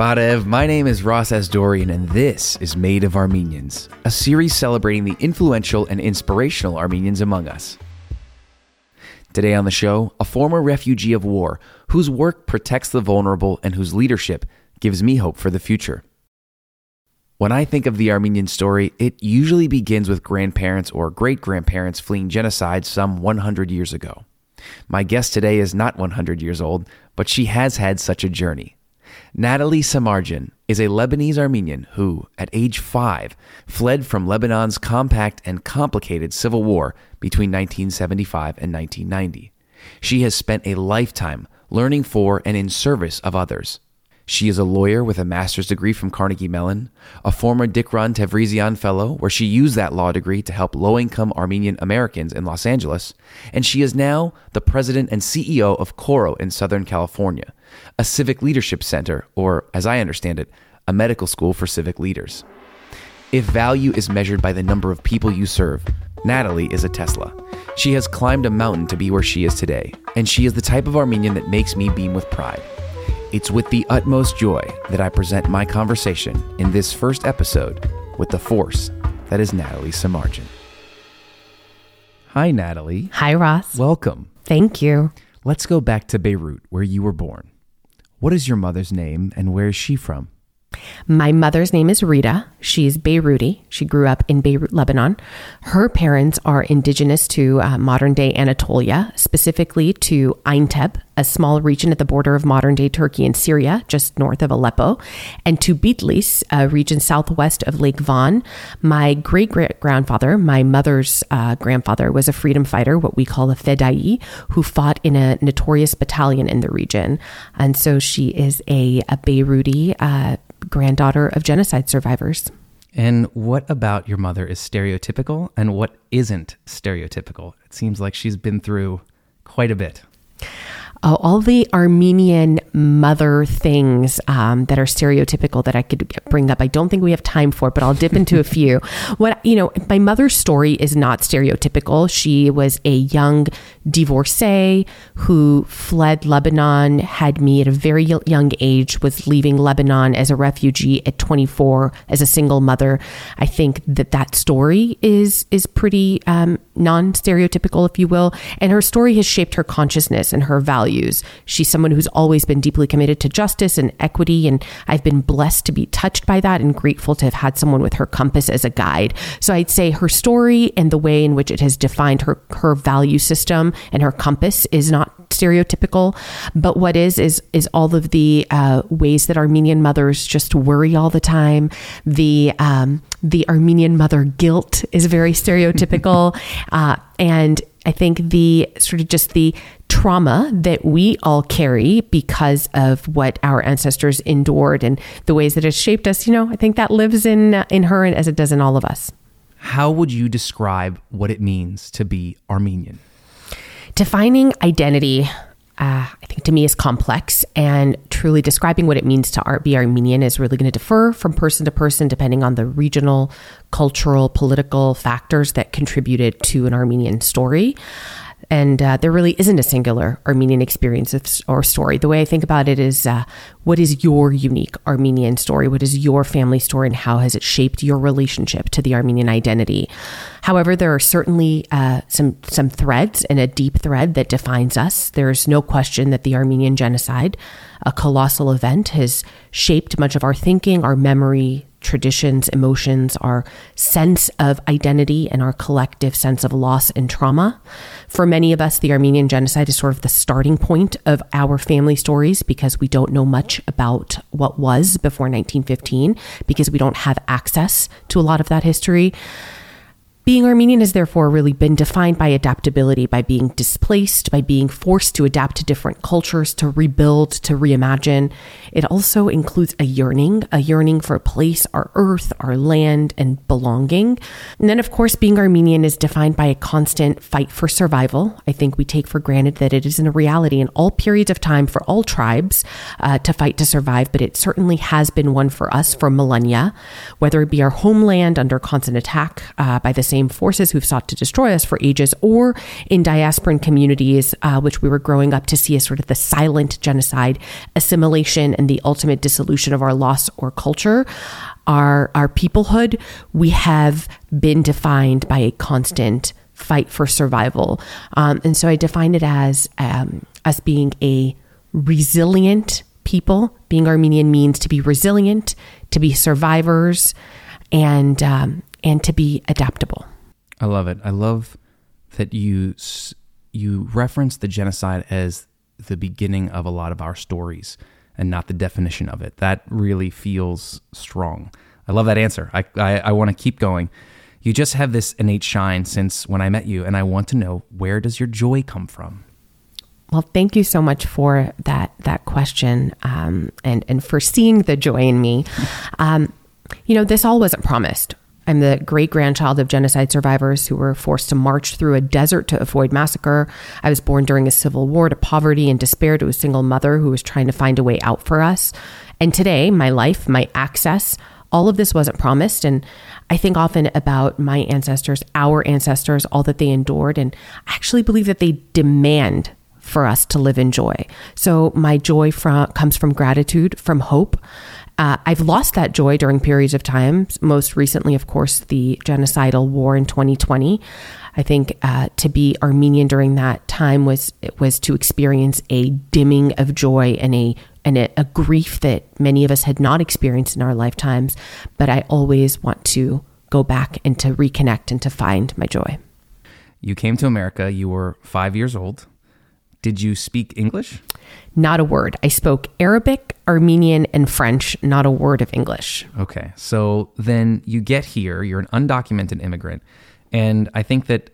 Badev, my name is Ross Asdorian, and this is Made of Armenians, a series celebrating the influential and inspirational Armenians among us. Today on the show, a former refugee of war whose work protects the vulnerable and whose leadership gives me hope for the future. When I think of the Armenian story, it usually begins with grandparents or great-grandparents fleeing genocide some 100 years ago. My guest today is not 100 years old, but she has had such a journey. Natalie Samarjan is a Lebanese Armenian who, at age 5, fled from Lebanon's compact and complicated civil war between 1975 and 1990. She has spent a lifetime learning for and in service of others. She is a lawyer with a master's degree from Carnegie Mellon, a former Dikran Tevrizian fellow where she used that law degree to help low-income Armenian Americans in Los Angeles, and she is now the president and CEO of Coro in Southern California, a civic leadership center, or as I understand it, a medical school for civic leaders. If value is measured by the number of people you serve, Natalie is a Tesla. She has climbed a mountain to be where she is today, and she is the type of Armenian that makes me beam with pride. It's with the utmost joy that I present my conversation in this first episode with the force that is Natalie Samarjan. Hi, Natalie. Hi, Ross. Welcome. Thank you. Let's go back to Beirut, where you were born. What is your mother's name and where is she from? My mother's name is Rita. She's Beiruti. She grew up in Beirut, Lebanon. Her parents are indigenous to modern-day Anatolia, specifically to Aintep, a small region at the border of modern-day Turkey and Syria, just north of Aleppo, and to Bitlis, a region southwest of Lake Van. My great-grandfather, my mother's grandfather, was a freedom fighter, what we call a fedai, who fought in a notorious battalion in the region. And so she is a Beiruti granddaughter of genocide survivors. And what about your mother is stereotypical and what isn't stereotypical? It seems like she's been through quite a bit. Oh, all the Armenian mother things that are stereotypical that I could bring up. I don't think we have time for, but I'll dip into a few. My mother's story is not stereotypical. She was a young divorcee who fled Lebanon, had me at a very young age, was leaving Lebanon as a refugee at 24 as a single mother. I think that story is pretty non-stereotypical, if you will. And her story has shaped her consciousness and her values. She's someone who's always been deeply committed to justice and equity, and I've been blessed to be touched by that and grateful to have had someone with her compass as a guide. So I'd say her story and the way in which it has defined her value system and her compass is not stereotypical, but what is all of the ways that Armenian mothers just worry all the time. The Armenian mother guilt is very stereotypical, and I think the sort of just the trauma that we all carry because of what our ancestors endured and the ways that it shaped us, I think that lives in her as it does in all of us. How would you describe what it means to be Armenian? Defining identity, I think to me is complex, and truly describing what it means to be Armenian is really going to differ from person to person, depending on the regional, cultural, political factors that contributed to an Armenian story. And there really isn't a singular Armenian experience or story. The way I think about it is, what is your unique Armenian story? What is your family story, and how has it shaped your relationship to the Armenian identity? However, there are certainly some threads, and a deep thread that defines us. There's no question that the Armenian genocide, a colossal event, has shaped much of our thinking, our memory, traditions, emotions, our sense of identity, and our collective sense of loss and trauma. For many of us, the Armenian genocide is sort of the starting point of our family stories, because we don't know much about what was before 1915, because we don't have access to a lot of that history. Being Armenian has therefore really been defined by adaptability, by being displaced, by being forced to adapt to different cultures, to rebuild, to reimagine. It also includes a yearning for a place, our earth, our land, and belonging. And then, of course, being Armenian is defined by a constant fight for survival. I think we take for granted that it isn't a reality in all periods of time for all tribes to fight to survive, but it certainly has been one for us for millennia, whether it be our homeland under constant attack by the same forces who've sought to destroy us for ages, or in diasporan communities, which we were growing up to see as sort of the silent genocide, assimilation, and the ultimate dissolution of our loss or culture, our peoplehood. We have been defined by a constant fight for survival. And so I define it as being a resilient people. Being Armenian means to be resilient, to be survivors, and to be adaptable. I love it. I love that you reference the genocide as the beginning of a lot of our stories and not the definition of it. That really feels strong. I love that answer. I want to keep going. You just have this innate shine since when I met you, and I want to know, where does your joy come from? Well, thank you so much for that question, and for seeing the joy in me. This all wasn't promised. I'm the great-grandchild of genocide survivors who were forced to march through a desert to avoid massacre. I was born during a civil war to poverty and despair, to a single mother who was trying to find a way out for us. And today, my life, my access, all of this wasn't promised. And I think often about my ancestors, our ancestors, all that they endured. And I actually believe that they demand for us to live in joy. So my joy comes from gratitude, from hope. I've lost that joy during periods of time. Most recently, of course, the genocidal war in 2020. I think to be Armenian during that time was to experience a dimming of joy and a grief that many of us had not experienced in our lifetimes. But I always want to go back and to reconnect and to find my joy. You came to America. You were 5 years old. Did you speak English? Not a word. I spoke Arabic, Armenian, and French, not a word of English. Okay. So then you get here, you're an undocumented immigrant. And I think that,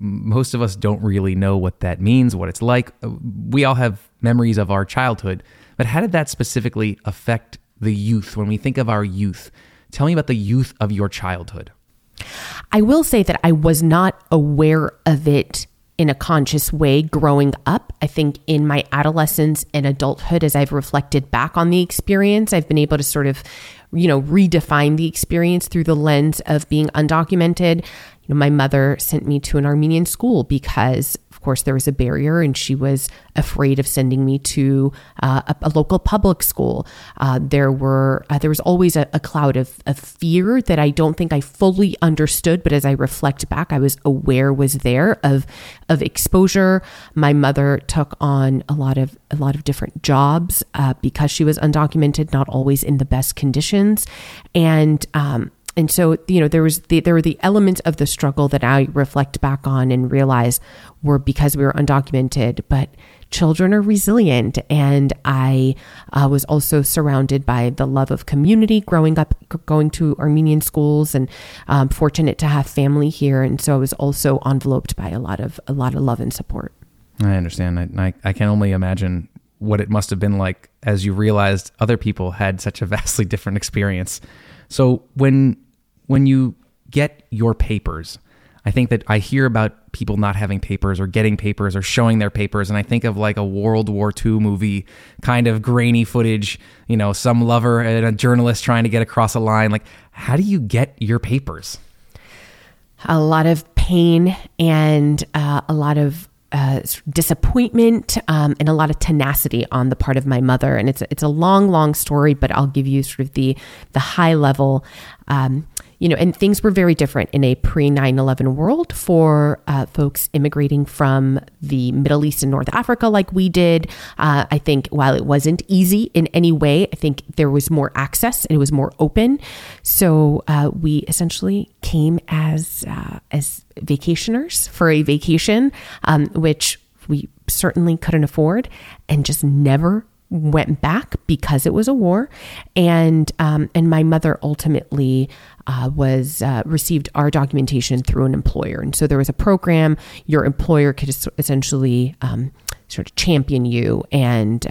most of us don't really know what that means, what it's like. We all have memories of our childhood, but how did that specifically affect the youth? When we think of our youth, tell me about the youth of your childhood. I will say that I was not aware of it in a conscious way growing up. I think in my adolescence and adulthood, as I've reflected back on the experience, I've been able to sort of, redefine the experience through the lens of being undocumented. My mother sent me to an Armenian school because, of course, there was a barrier and she was afraid of sending me to a local public school. There was always a cloud of fear that I don't think I fully understood, but as I reflect back, I was aware was there of exposure. My mother took on a lot of different jobs because she was undocumented, not always in the best conditions, and so, there were the elements of the struggle that I reflect back on and realize were because we were undocumented, but children are resilient. And I was also surrounded by the love of community growing up, going to Armenian schools, and fortunate to have family here. And so I was also enveloped by a lot of love and support. I understand. I can only imagine what it must have been like as you realized other people had such a vastly different experience. So when you get your papers, I think that I hear about people not having papers or getting papers or showing their papers. And I think of like a World War II movie, kind of grainy footage, some lover and a journalist trying to get across a line. Like, how do you get your papers? A lot of pain and a lot of disappointment and a lot of tenacity on the part of my mother. And it's a long, long story, but I'll give you sort of the high level. And things were very different in a pre-9/11 world for folks immigrating from the Middle East and North Africa like we did. I think while it wasn't easy in any way, I think there was more access and it was more open. So we essentially came as vacationers for a vacation, which we certainly couldn't afford, and just never went back because it was a war. And my mother ultimately received our documentation through an employer. And so there was a program. Your employer could essentially sort of champion you and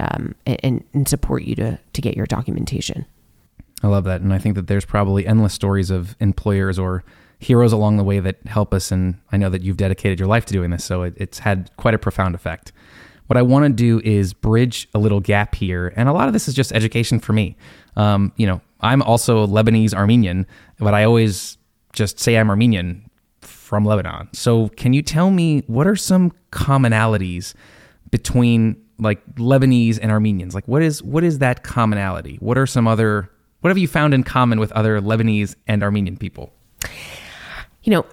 support you to get your documentation. I love that. And I think that there's probably endless stories of employers or heroes along the way that help us. And I know that you've dedicated your life to doing this, so it's had quite a profound effect. What I want to do is bridge a little gap here. And a lot of this is just education for me. I'm also Lebanese Armenian, but I always just say I'm Armenian from Lebanon. So can you tell me what are some commonalities between like Lebanese and Armenians? Like what is that commonality? What are some other, what have you found in common with other Lebanese and Armenian people? You know,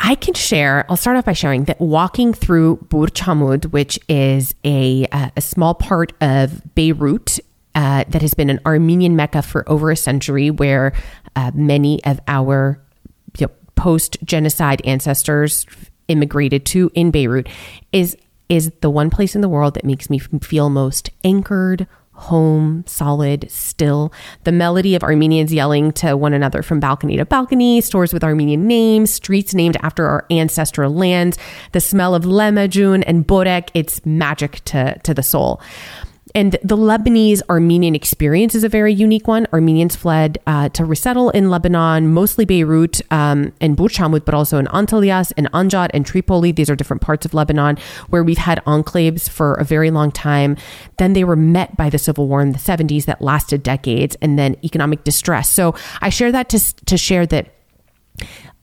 I can share, I'll start off by sharing that walking through Bourj Hammoud, which is a small part of Beirut that has been an Armenian Mecca for over a century, where many of our post-genocide ancestors immigrated to in Beirut, is the one place in the world that makes me feel most anchored, home, solid, still. The melody of Armenians yelling to one another from balcony to balcony, stores with Armenian names, streets named after our ancestral lands, the smell of lemajun and borek, it's magic to the soul. And the Lebanese-Armenian experience is a very unique one. Armenians fled to resettle in Lebanon, mostly Beirut and Bourj Hammoud, but also in Antelias and Anjar and Tripoli. These are different parts of Lebanon where we've had enclaves for a very long time. Then they were met by the civil war in the 70s that lasted decades, and then economic distress. So I share that to share that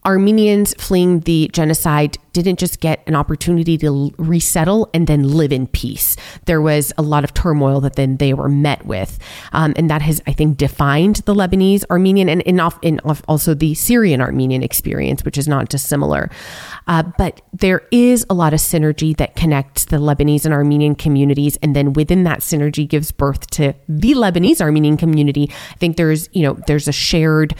Armenians fleeing the genocide didn't just get an opportunity to resettle and then live in peace. There was a lot of turmoil that then they were met with. And that has, I think, defined the Lebanese Armenian and also the Syrian Armenian experience, which is not dissimilar. But there is a lot of synergy that connects the Lebanese and Armenian communities. And then within that synergy gives birth to the Lebanese Armenian community. I think there's a shared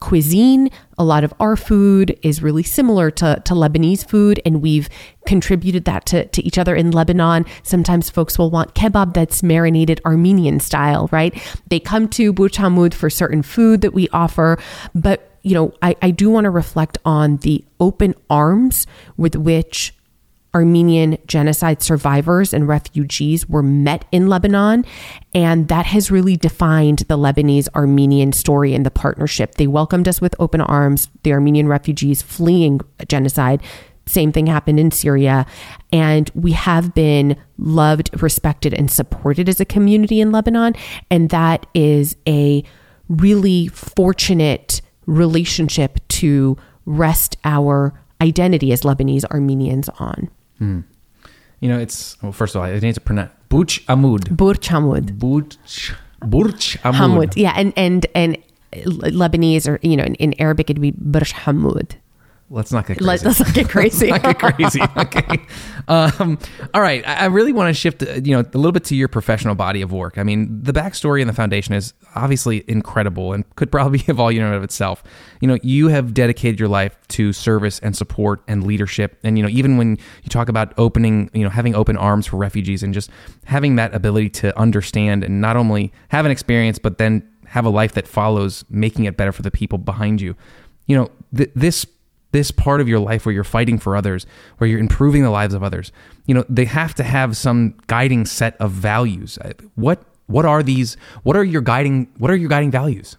cuisine. A lot of our food is really similar to Lebanese food, and we've contributed that to each other in Lebanon. Sometimes folks will want kebab that's marinated Armenian style, right? They come to Bourj Hammoud for certain food that we offer, but I do want to reflect on the open arms with which Armenian genocide survivors and refugees were met in Lebanon. And that has really defined the Lebanese-Armenian story and the partnership. They welcomed us with open arms, the Armenian refugees fleeing genocide. Same thing happened in Syria. And we have been loved, respected, and supported as a community in Lebanon. And that is a really fortunate relationship to rest our identity as Lebanese-Armenians on. Hmm. Well, first of all, I need to pronounce Bourj Hammoud. Bourj Hammoud. Bourj Hammoud. Yeah, and Lebanese, or in Arabic it'd be Bourj Hammoud. Let's not get crazy. Okay. All right. I really want to shift, a little bit to your professional body of work. I mean, the backstory and the foundation is obviously incredible and could probably be a volume of itself. You have dedicated your life to service and support and leadership. And, even when you talk about opening, having open arms for refugees and just having that ability to understand and not only have an experience, but then have a life that follows, making it better for the people behind you. This part of your life where you're fighting for others, where you're improving the lives of others, they have to have some guiding set of values. What are these? What are your guiding values?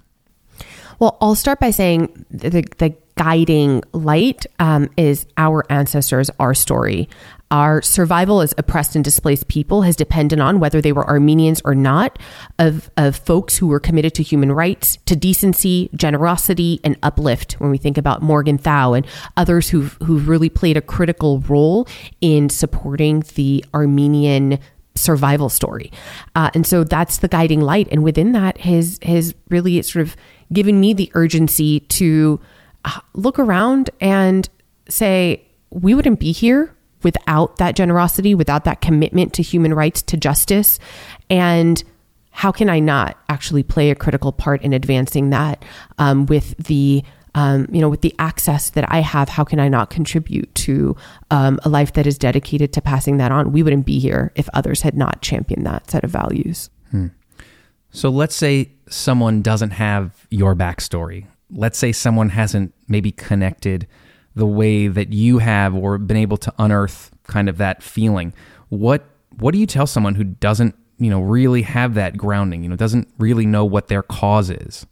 Well, I'll start by saying the guiding light is our ancestors, our story. Our survival as oppressed and displaced people has depended on, whether they were Armenians or not, of folks who were committed to human rights, to decency, generosity, and uplift. When we think about Morgan Thau and others who've really played a critical role in supporting the Armenian survival story. And so that's the guiding light. And within that has really sort of given me the urgency to look around and say, we wouldn't be here without that generosity, without that commitment to human rights, to justice. And how can I not actually play a critical part in advancing that with the with the access that I have? How can I not contribute to a life that is dedicated to passing that on? We wouldn't be here if others had not championed that set of values. So let's say someone doesn't have your backstory. Let's say someone hasn't maybe connected the way that you have, or been able to unearth kind of that feeling. What do you tell someone who doesn't, really have that grounding, doesn't really know what their cause is?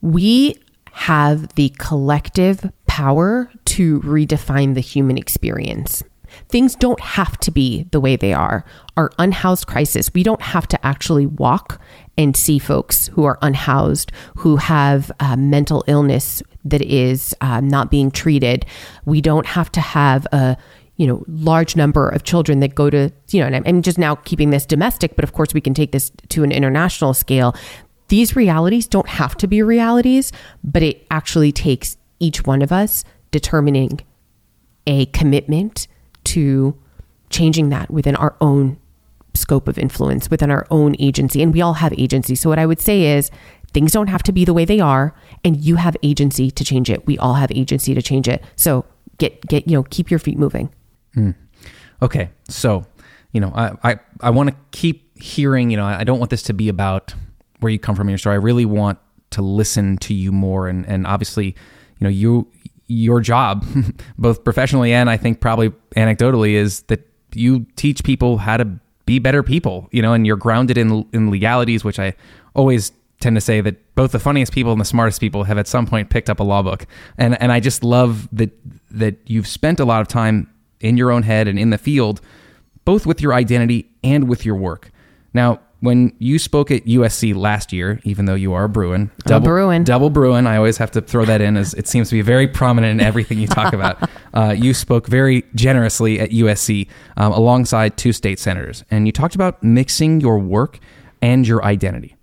We have the collective power to redefine the human experience. Things don't have to be the way they are. Our unhoused crisis, we don't have to actually walk and see folks who are unhoused, who have mental illness that is not being treated. We don't have to have a large number of children that go to, and I'm just now keeping this domestic, but of course we can take this to an international scale. These realities don't have to be realities, but it actually takes each one of us determining a commitment to changing that within our own scope of influence, within our own agency. And we all have agency. So what I would say is things don't have to be the way they are, and you have agency to change it. We all have agency to change it. So get keep your feet moving. Mm. Okay. So, I want to keep hearing, I don't want this to be about where you come from in your story. I really want to listen to you more. And obviously, your job, both professionally and I think probably anecdotally, is that you teach people how to be better people, and you're grounded in legalities, which I always tend to say that both the funniest people and the smartest people have at some point picked up a law book. And I just love that you've spent a lot of time in your own head and in the field, both with your identity and with your work. Now, when you spoke at USC last year, even though you are a Bruin, double Bruin, I always have to throw that in, as it seems to be very prominent in everything you talk about. You spoke very generously at USC alongside two state senators, and you talked about mixing your work and your identity.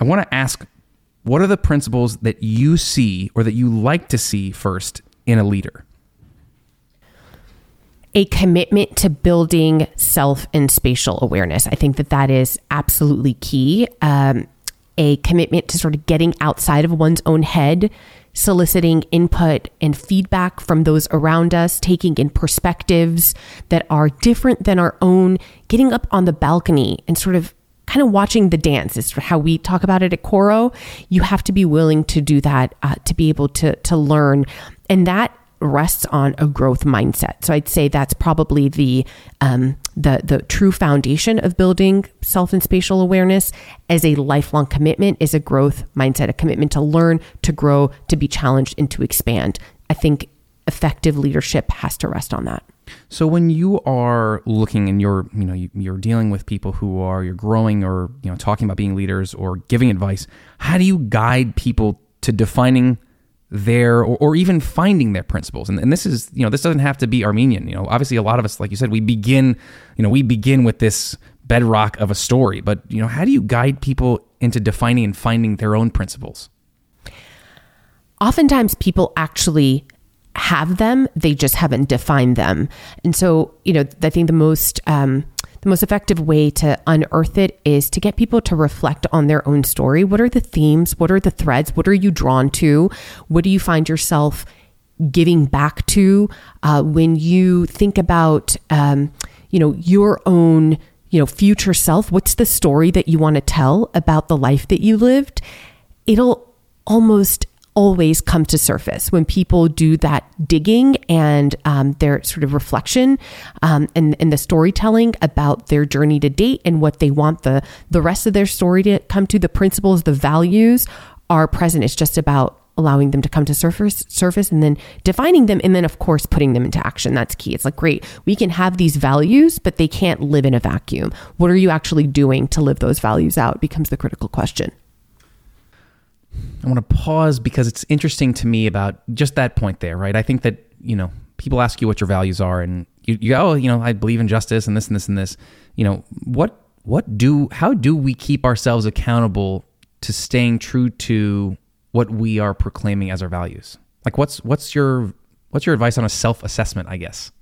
I want to ask, what are the principles that you see or that you like to see first in a leader? A commitment to building self and spatial awareness. I think that is absolutely key. A commitment to sort of getting outside of one's own head, soliciting input and feedback from those around us, taking in perspectives that are different than our own, getting up on the balcony and sort of kind of watching the dance is how we talk about it at Coro. You have to be willing to do that to be able to learn. And that rests on a growth mindset. So I'd say that's probably the true foundation of building self and spatial awareness as a lifelong commitment is a growth mindset, a commitment to learn, to grow, to be challenged, and to expand. I think effective leadership has to rest on that. So when you are looking and you're dealing with people who are, you're growing or, talking about being leaders or giving advice, how do you guide people to defining their or even finding their principles? And this is, this doesn't have to be Armenian. Obviously a lot of us, like you said, we begin with this bedrock of a story, but how do you guide people into defining and finding their own principles? Oftentimes people actually have them, they just haven't defined them. And so, I think the most effective way to unearth it is to get people to reflect on their own story. What are the themes? What are the threads? What are you drawn to? What do you find yourself giving back to when you think about, your own, future self? What's the story that you want to tell about the life that you lived? It'll almost always come to surface when people do that digging and their sort of reflection and the storytelling about their journey to date and what they want the rest of their story to come to. The principles, the values are present. It's just about allowing them to come to surface and then defining them and then, of course, putting them into action. That's key. It's like, great, we can have these values, but they can't live in a vacuum. What are you actually doing to live those values out becomes the critical question. I want to pause because it's interesting to me about just that point there, right? I think that, people ask you what your values are and you go, I believe in justice and this and this and this. How do we keep ourselves accountable to staying true to what we are proclaiming as our values? Like what's your advice on a self-assessment, I guess?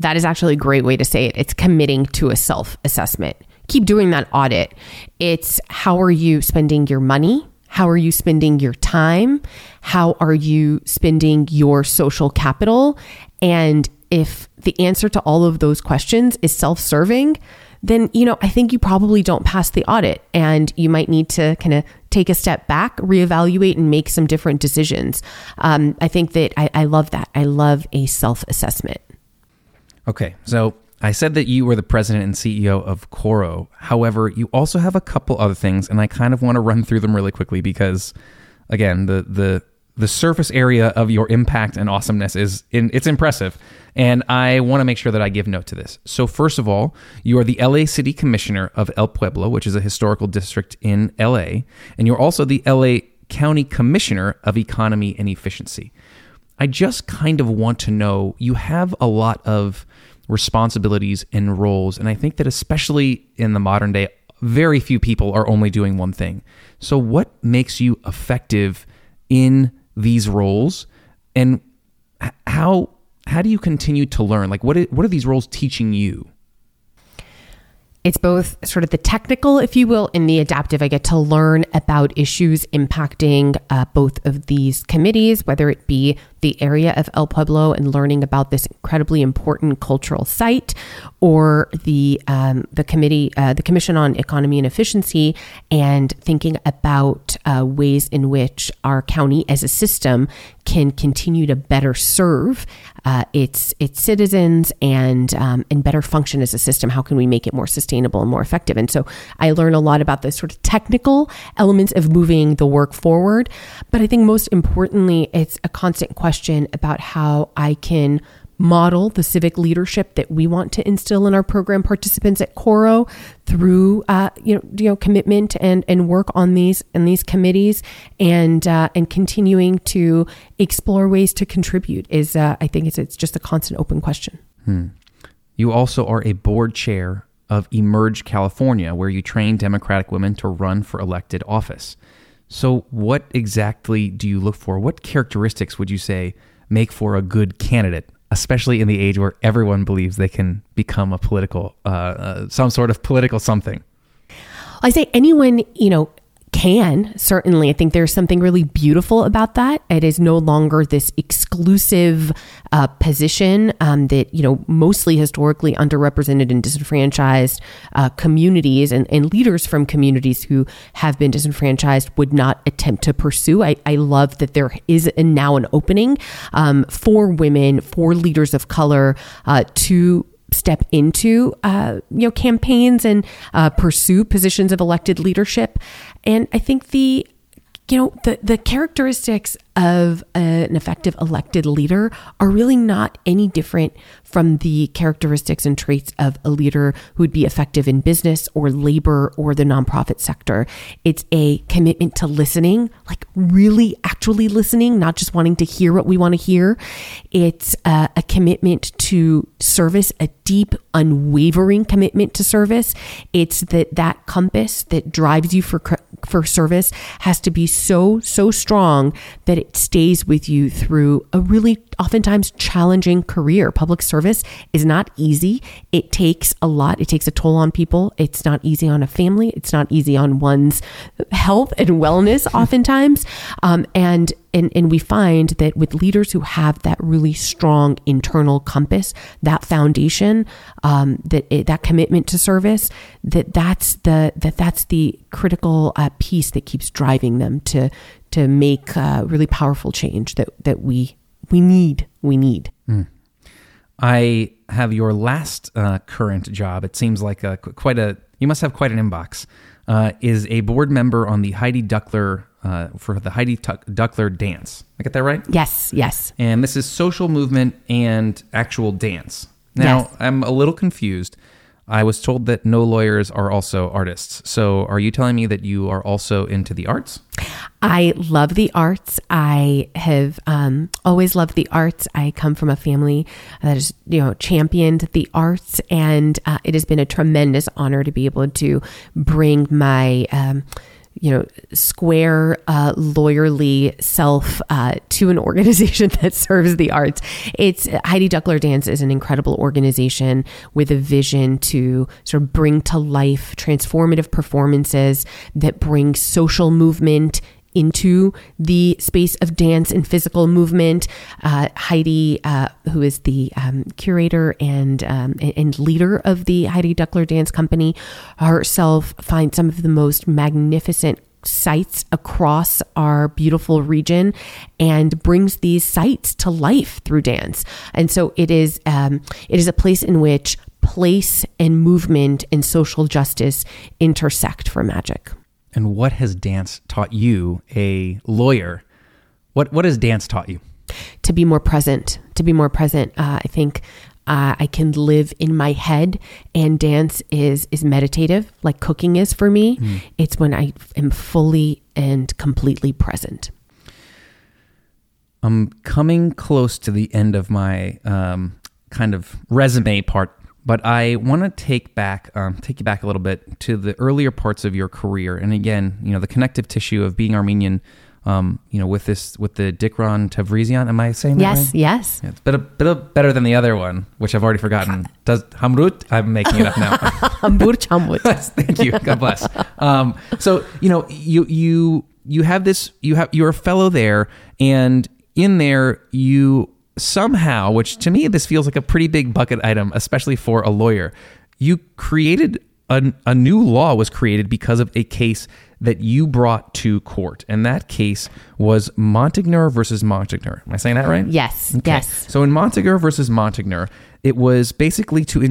That is actually a great way to say it. It's committing to a self-assessment. Keep doing that audit. It's how are you spending your money? How are you spending your time? How are you spending your social capital? And if the answer to all of those questions is self-serving, then, I think you probably don't pass the audit and you might need to kind of take a step back, reevaluate, and make some different decisions. I think that I love that. I love a self-assessment. Okay. So I said that you were the president and CEO of Coro. However, you also have a couple other things, and I kind of want to run through them really quickly because, again, the the surface area of your impact and awesomeness it's impressive. And I want to make sure that I give note to this. So first of all, you are the LA City Commissioner of El Pueblo, which is a historical district in LA. And you're also the LA County Commissioner of Economy and Efficiency. I just kind of want to know, you have a lot of responsibilities and roles. And I think that especially in the modern day, very few people are only doing one thing. So what makes you effective in these roles, and how do you continue to learn? Like, what are these roles teaching you? It's both sort of the technical, if you will, and the adaptive. I get to learn about issues impacting both of these committees, whether it be the area of El Pueblo and learning about this incredibly important cultural site, or the Commission on Economy and Efficiency, and thinking about ways in which our county as a system can continue to better serve its citizens and better function as a system. How can we make it more sustainable and more effective? And so I learn a lot about the sort of technical elements of moving the work forward. But I think most importantly, it's a constant question about how I can model the civic leadership that we want to instill in our program participants at Coro through commitment and work on these committees and continuing to explore ways to contribute is I think it's just a constant open question. You also are a board chair of Emerge California, where you train Democratic women to run for elected office. So what exactly do you look for? What characteristics would you say make for a good candidate, especially in the age where everyone believes they can become a political, some sort of political something? I say anyone, can, certainly. I think there's something really beautiful about that. It is no longer this exclusive position that, mostly historically underrepresented and disenfranchised communities and leaders from communities who have been disenfranchised would not attempt to pursue. I love that there is now an opening for women, for leaders of color to step into campaigns and pursue positions of elected leadership. And I think the characteristics of an effective elected leader are really not any different from the characteristics and traits of a leader who would be effective in business or labor or the nonprofit sector. It's a commitment to listening, like really actually listening, not just wanting to hear what we want to hear. It's a commitment to service, a deep, unwavering commitment to service. It's that compass that drives you for service has to be so strong that it stays with you through a really oftentimes challenging career. Public service is not easy. It takes a lot. It takes a toll on people. It's not easy on a family. It's not easy on one's health and wellness oftentimes. And we find that with leaders who have that really strong internal compass, that foundation, that commitment to service, that's the critical piece that keeps driving them to make really powerful change that we need. I have your last current job. It seems like you must have quite an inbox. Is a board member on the Heidi Duckler. For the Heidi Duckler dance. I get that right? Yes. And this is social movement and actual dance. Now, yes. I'm a little confused. I was told that no lawyers are also artists. So are you telling me that you are also into the arts? I love the arts. I have always loved the arts. I come from a family that has, championed the arts, and it has been a tremendous honor to be able to bring my square, lawyerly self to an organization that serves the arts. It's Heidi Duckler Dance is an incredible organization with a vision to sort of bring to life transformative performances that bring social movement into the space of dance and physical movement. Heidi, who is the curator and leader of the Heidi Duckler Dance Company, herself finds some of the most magnificent sites across our beautiful region and brings these sites to life through dance. And so it is a place in which place and movement and social justice intersect for magic. And what has dance taught you, a lawyer, What has dance taught you? To be more present, I think I can live in my head, and dance is meditative, like cooking is for me. Mm. It's when I am fully and completely present. I'm coming close to the end of my kind of resume part, but I want to take you back a little bit to the earlier parts of your career. And again, you know, the connective tissue of being Armenian, you know, with the Dikran Tevrizian, am I saying that right? Yes. Yeah, it's a bit better than the other one, which I've already forgotten. Hamrut? I'm making it up now. Bourj Hammoud. Thank you. God bless. So, you know, you're a fellow there, and in there you somehow, which to me, this feels like a pretty big bucket item, especially for a lawyer, you created a new law was created because of a case that you brought to court. And that case was Montagner versus Montagner. Am I saying that right? Yes. Okay. Yes. So in Montagner versus Montagner, it was basically to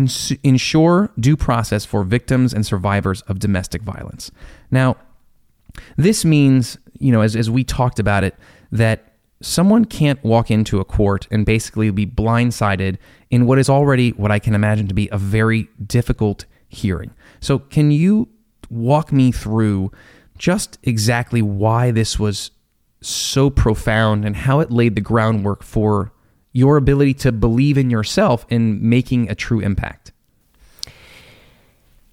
ensure due process for victims and survivors of domestic violence. Now, this means, you know, as we talked about it, that someone can't walk into a court and basically be blindsided in what is already what I can imagine to be a very difficult hearing. So can you walk me through just exactly why this was so profound and how it laid the groundwork for your ability to believe in yourself in making a true impact?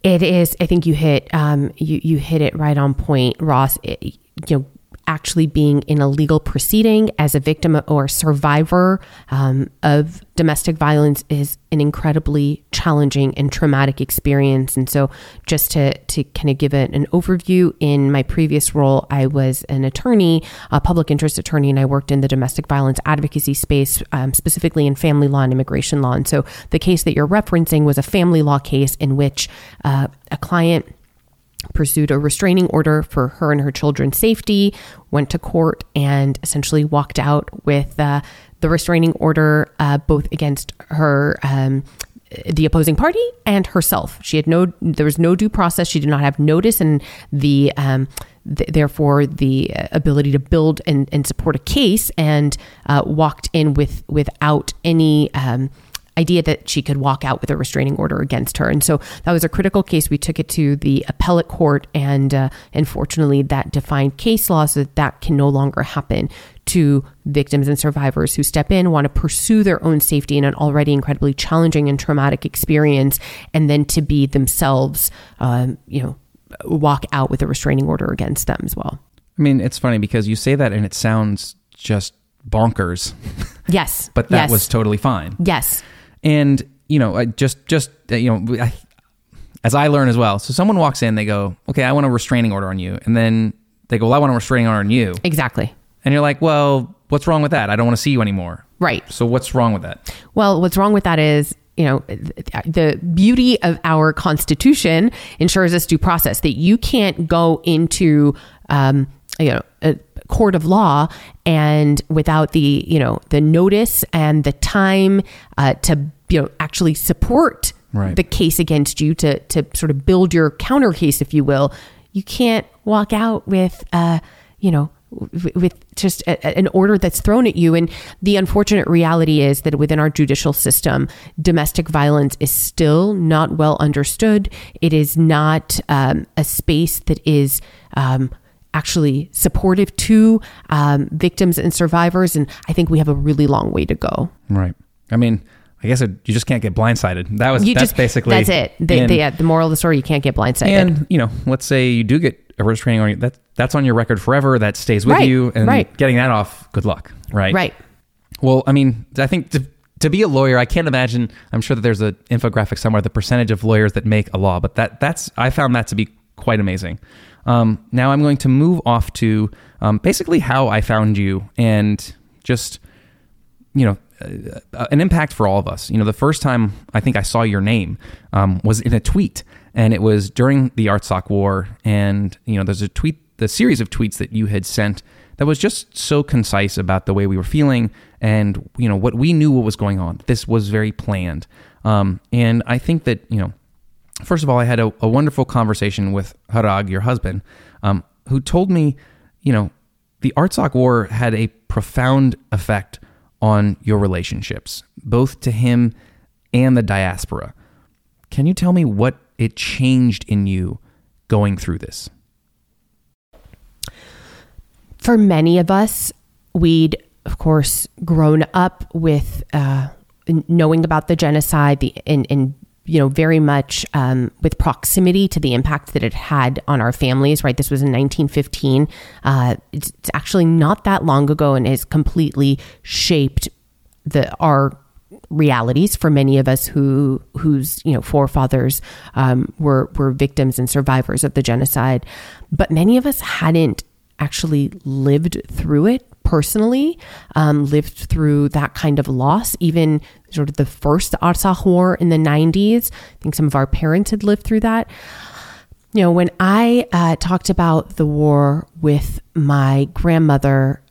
It is. I think you hit you hit it right on point, Ross. Actually being in a legal proceeding as a victim or survivor of domestic violence is an incredibly challenging and traumatic experience. And so just to kind of give it an overview, in my previous role, I was an attorney, a public interest attorney, and I worked in the domestic violence advocacy space, specifically in family law and immigration law. And so the case that you're referencing was a family law case in which a client pursued a restraining order for her and her children's safety, went to court, and essentially walked out with the restraining order both against her, the opposing party, and herself. There was no due process. She did not have notice, and therefore the ability to build and support a case, and walked in without any idea that she could walk out with a restraining order against her. And so that was a critical case. We took it to the appellate court, and fortunately that defined case law so that can no longer happen to victims and survivors who step in, want to pursue their own safety in an already incredibly challenging and traumatic experience, and then to be themselves, walk out with a restraining order against them as well. I mean, it's funny because you say that and it sounds just bonkers. Yes. But that was totally fine. Yes. And, you know, I as I learn as well. So someone walks in, they go, okay, I want a restraining order on you. And then they go, well, I want a restraining order on you. Exactly. And you're like, well, what's wrong with that? I don't want to see you anymore. Right. So what's wrong with that? Well, what's wrong with that is, you know, the beauty of our Constitution ensures us due process, that you can't go into, a court of law and without the, the notice and the time to, actually support the case against you, to sort of build your counter case, if you will. You can't walk out with, with just an order that's thrown at you. And the unfortunate reality is that within our judicial system, domestic violence is still not well understood. It is not a space that is actually supportive to victims and survivors. And I think we have a really long way to go. Right. I mean, I guess you just can't get blindsided. That's it. The moral of the story, you can't get blindsided. And, let's say you do get a restraining order, that's on your record forever. That stays with you. And getting that off, good luck. Right. Right. Well, I mean, I think to be a lawyer, I can't imagine, I'm sure that there's an infographic somewhere, the percentage of lawyers that make a law, but I found that to be quite amazing. Now I'm going to move off to basically how I found you, and just, an impact for all of us. The first time I think I saw your name was in a tweet, and it was during the Artsakh war. And, there's the series of tweets that you had sent that was just so concise about the way we were feeling and, what we knew what was going on. This was very planned. And I think that, first of all, I had a wonderful conversation with Harag, your husband, who told me, The Artsakh War had a profound effect on your relationships, both to him and the diaspora. Can you tell me what it changed in you going through this? For many of us, we'd, of course, grown up with knowing about the genocide, very much with proximity to the impact that it had on our families, right? This was in 1915. It's actually not that long ago and has completely shaped our realities for many of us whose forefathers were victims and survivors of the genocide. But many of us hadn't actually lived through it personally, lived through that kind of loss, even sort of the first Artsakh War in the 90s. I think some of our parents had lived through that. You know, when I talked about the war with my grandmother,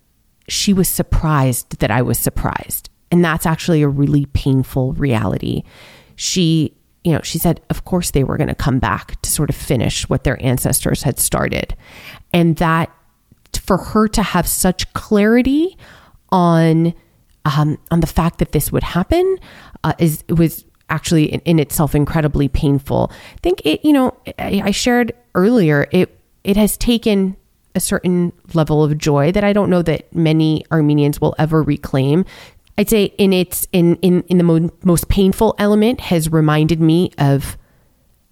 she was surprised that I was surprised. And that's actually a really painful reality. She said, of course they were going to come back to sort of finish what their ancestors had started. And that for her to have such clarity on the fact that this would happen was actually in itself incredibly painful. I think I shared earlier, it has taken a certain level of joy that I don't know that many Armenians will ever reclaim. I'd say in the most painful element has reminded me of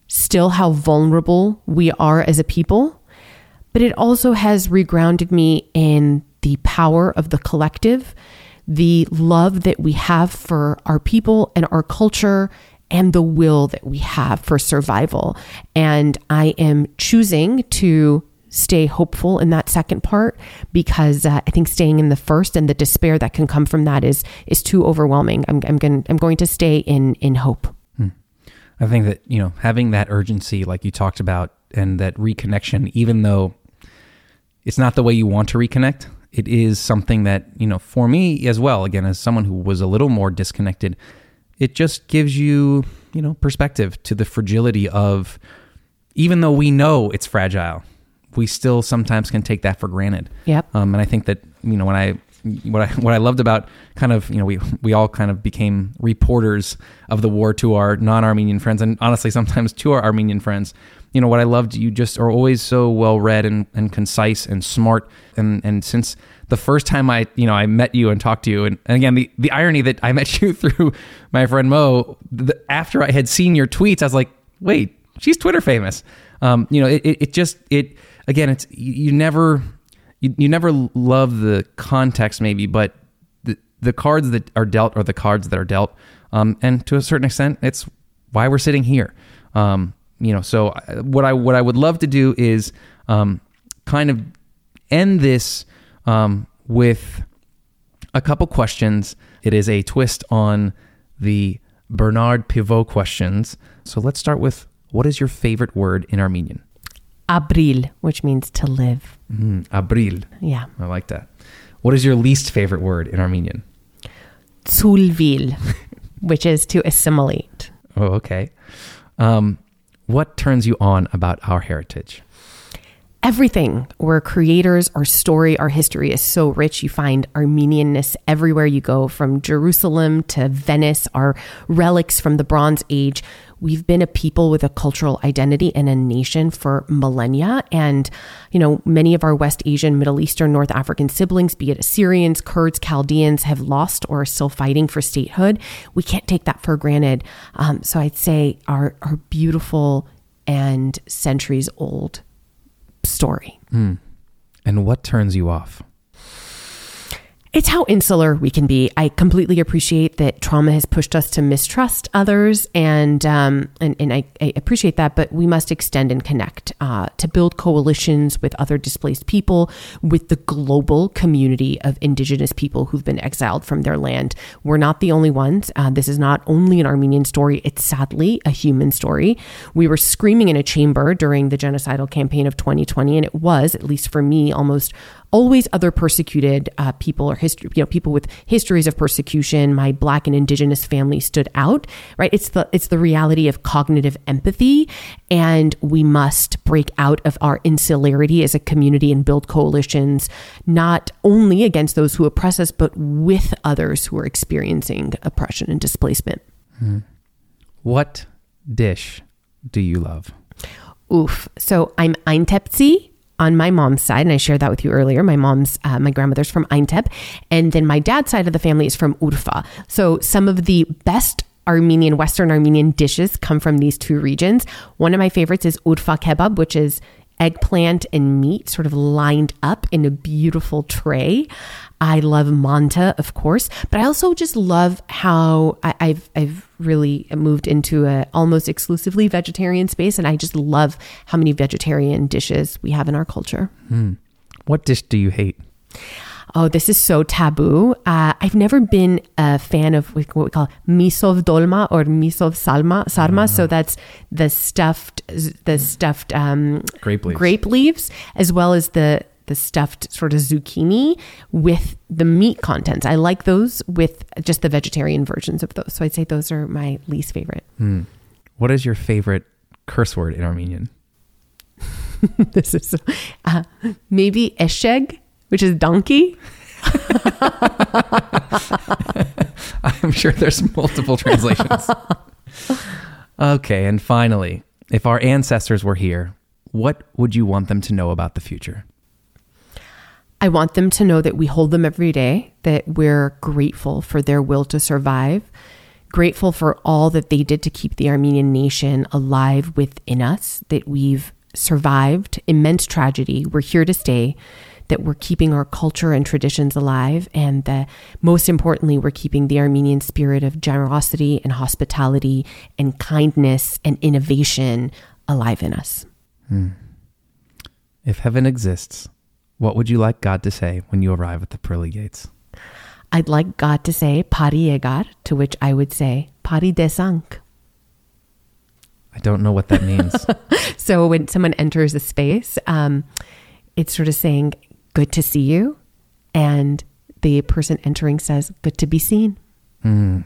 still how vulnerable we are as a people, but it also has regrounded me in the power of the collective, the love that we have for our people and our culture, and the will that we have for survival. And I am choosing to stay hopeful in that second part, because I think staying in the first and the despair that can come from that is too overwhelming. I'm going to stay in hope. I think that, having that urgency like you talked about and that reconnection, even though it's not the way you want to reconnect, it is something that, for me as well, again, as someone who was a little more disconnected, it just gives you, perspective to the fragility of, even though we know it's fragile, we still sometimes can take that for granted. Yep. And I think that, what I loved about kind of, we all kind of became reporters of the war to our non-Armenian friends, and honestly, sometimes to our Armenian friends. What I loved, you just are always so well read and concise and smart. And since the first time I met you and talked to you, and again, the irony that I met you through my friend Mo, after I had seen your tweets, I was like, wait, she's Twitter famous. It's you never love the context maybe, but the cards that are dealt are the cards that are dealt. And to a certain extent, it's why we're sitting here. So what I would love to do is kind of end this with a couple questions. It is a twist on the Bernard Pivot questions. So let's start with, what is your favorite word in Armenian? Abril, which means to live. Abril. Yeah. I like that. What is your least favorite word in Armenian? Tzulvil, which is to assimilate. Oh, okay. What turns you on about our heritage? Everything. We're creators. Our story, our history is so rich. You find Armenianness everywhere you go, from Jerusalem to Venice, our relics from the Bronze Age. We've been a people with a cultural identity and a nation for millennia. And, many of our West Asian, Middle Eastern, North African siblings, be it Assyrians, Kurds, Chaldeans, have lost or are still fighting for statehood. We can't take that for granted. So I'd say our beautiful and centuries old story. And what turns you off? It's how insular we can be. I completely appreciate that trauma has pushed us to mistrust others, and I appreciate that, but we must extend and connect to build coalitions with other displaced people, with the global community of indigenous people who've been exiled from their land. We're not the only ones. This is not only an Armenian story. It's sadly a human story. We were screaming in a chamber during the genocidal campaign of 2020, and it was, at least for me, almost always other persecuted people or history, people with histories of persecution. My Black and Indigenous family stood out, right? It's the reality of cognitive empathy, and we must break out of our insularity as a community and build coalitions, not only against those who oppress us, but with others who are experiencing oppression and displacement. Hmm. What dish do you love? Oof. So I'm Aintepzi on my mom's side, and I shared that with you earlier. My grandmother's from Aintep, and then my dad's side of the family is from Urfa. So some of the best Armenian, Western Armenian dishes come from these two regions. One of my favorites is Urfa kebab, which is eggplant and meat sort of lined up in a beautiful tray. I love manta, of course, but I also just love how I've really moved into a almost exclusively vegetarian space, and I just love how many vegetarian dishes we have in our culture. Mm. What dish do you hate? Oh, this is so taboo. I've never been a fan of what we call misov dolma or misov sarma. So that's the stuffed grape leaves, as well as the stuffed sort of zucchini with the meat contents. I like those with just the vegetarian versions of those. So I'd say those are my least favorite. Hmm. What is your favorite curse word in Armenian? This is maybe esheg, which is donkey. I'm sure there's multiple translations. Okay, and finally, if our ancestors were here, what would you want them to know about the future? I want them to know that we hold them every day, that we're grateful for their will to survive, grateful for all that they did to keep the Armenian nation alive within us, that we've survived immense tragedy, we're here to stay, that we're keeping our culture and traditions alive, and that most importantly, we're keeping the Armenian spirit of generosity and hospitality and kindness and innovation alive in us. Hmm. If heaven exists, what would you like God to say when you arrive at the pearly gates? I'd like God to say, Pari Yegar, to which I would say, Pari Desank. I don't know what that means. So when someone enters a space, it's sort of saying, good to see you. And the person entering says, good to be seen. Mm.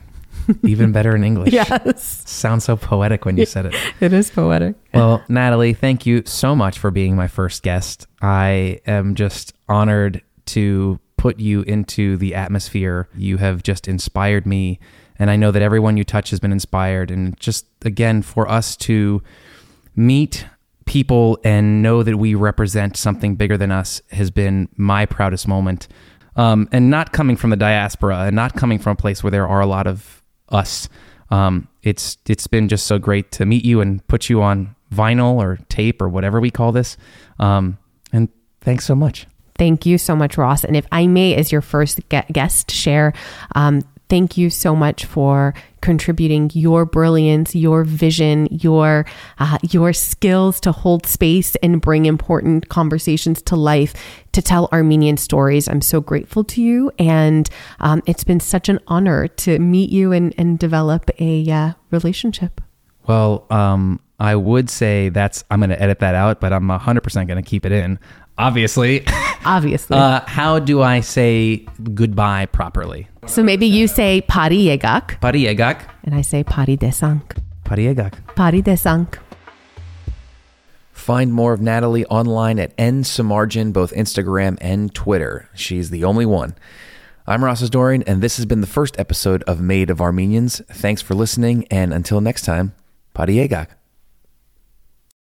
Even better in English. Yes. Sounds so poetic when you said it. It is poetic. Well, Natalie, thank you so much for being my first guest. I am just honored to put you into the atmosphere. You have just inspired me. And I know that everyone you touch has been inspired. And just, again, for us to meet people and know that we represent something bigger than us has been my proudest moment. And not coming from the diaspora and not coming from a place where there are a lot of us. It's been just so great to meet you and put you on vinyl or tape or whatever we call this. And thanks so much. Thank you so much, Ross. And if I may, as your first guest, share, thank you so much for contributing your brilliance, your vision, your skills to hold space and bring important conversations to life, to tell Armenian stories. I'm so grateful to you. And it's been such an honor to meet you and develop a relationship. Well, I would say I'm going to edit that out, but I'm 100% going to keep it in, obviously. Obviously. How do I say goodbye properly? So maybe you say Pari Yegar. Pari Yegar. And I say Pari Desank. Pari Yegar. Pari Desank. Find more of Natalie online at nsamarjan, both Instagram and Twitter. She's the only one. I'm Ross Asdorian, and this has been the first episode of Made of Armenians. Thanks for listening, and until next time, Pari Yegar.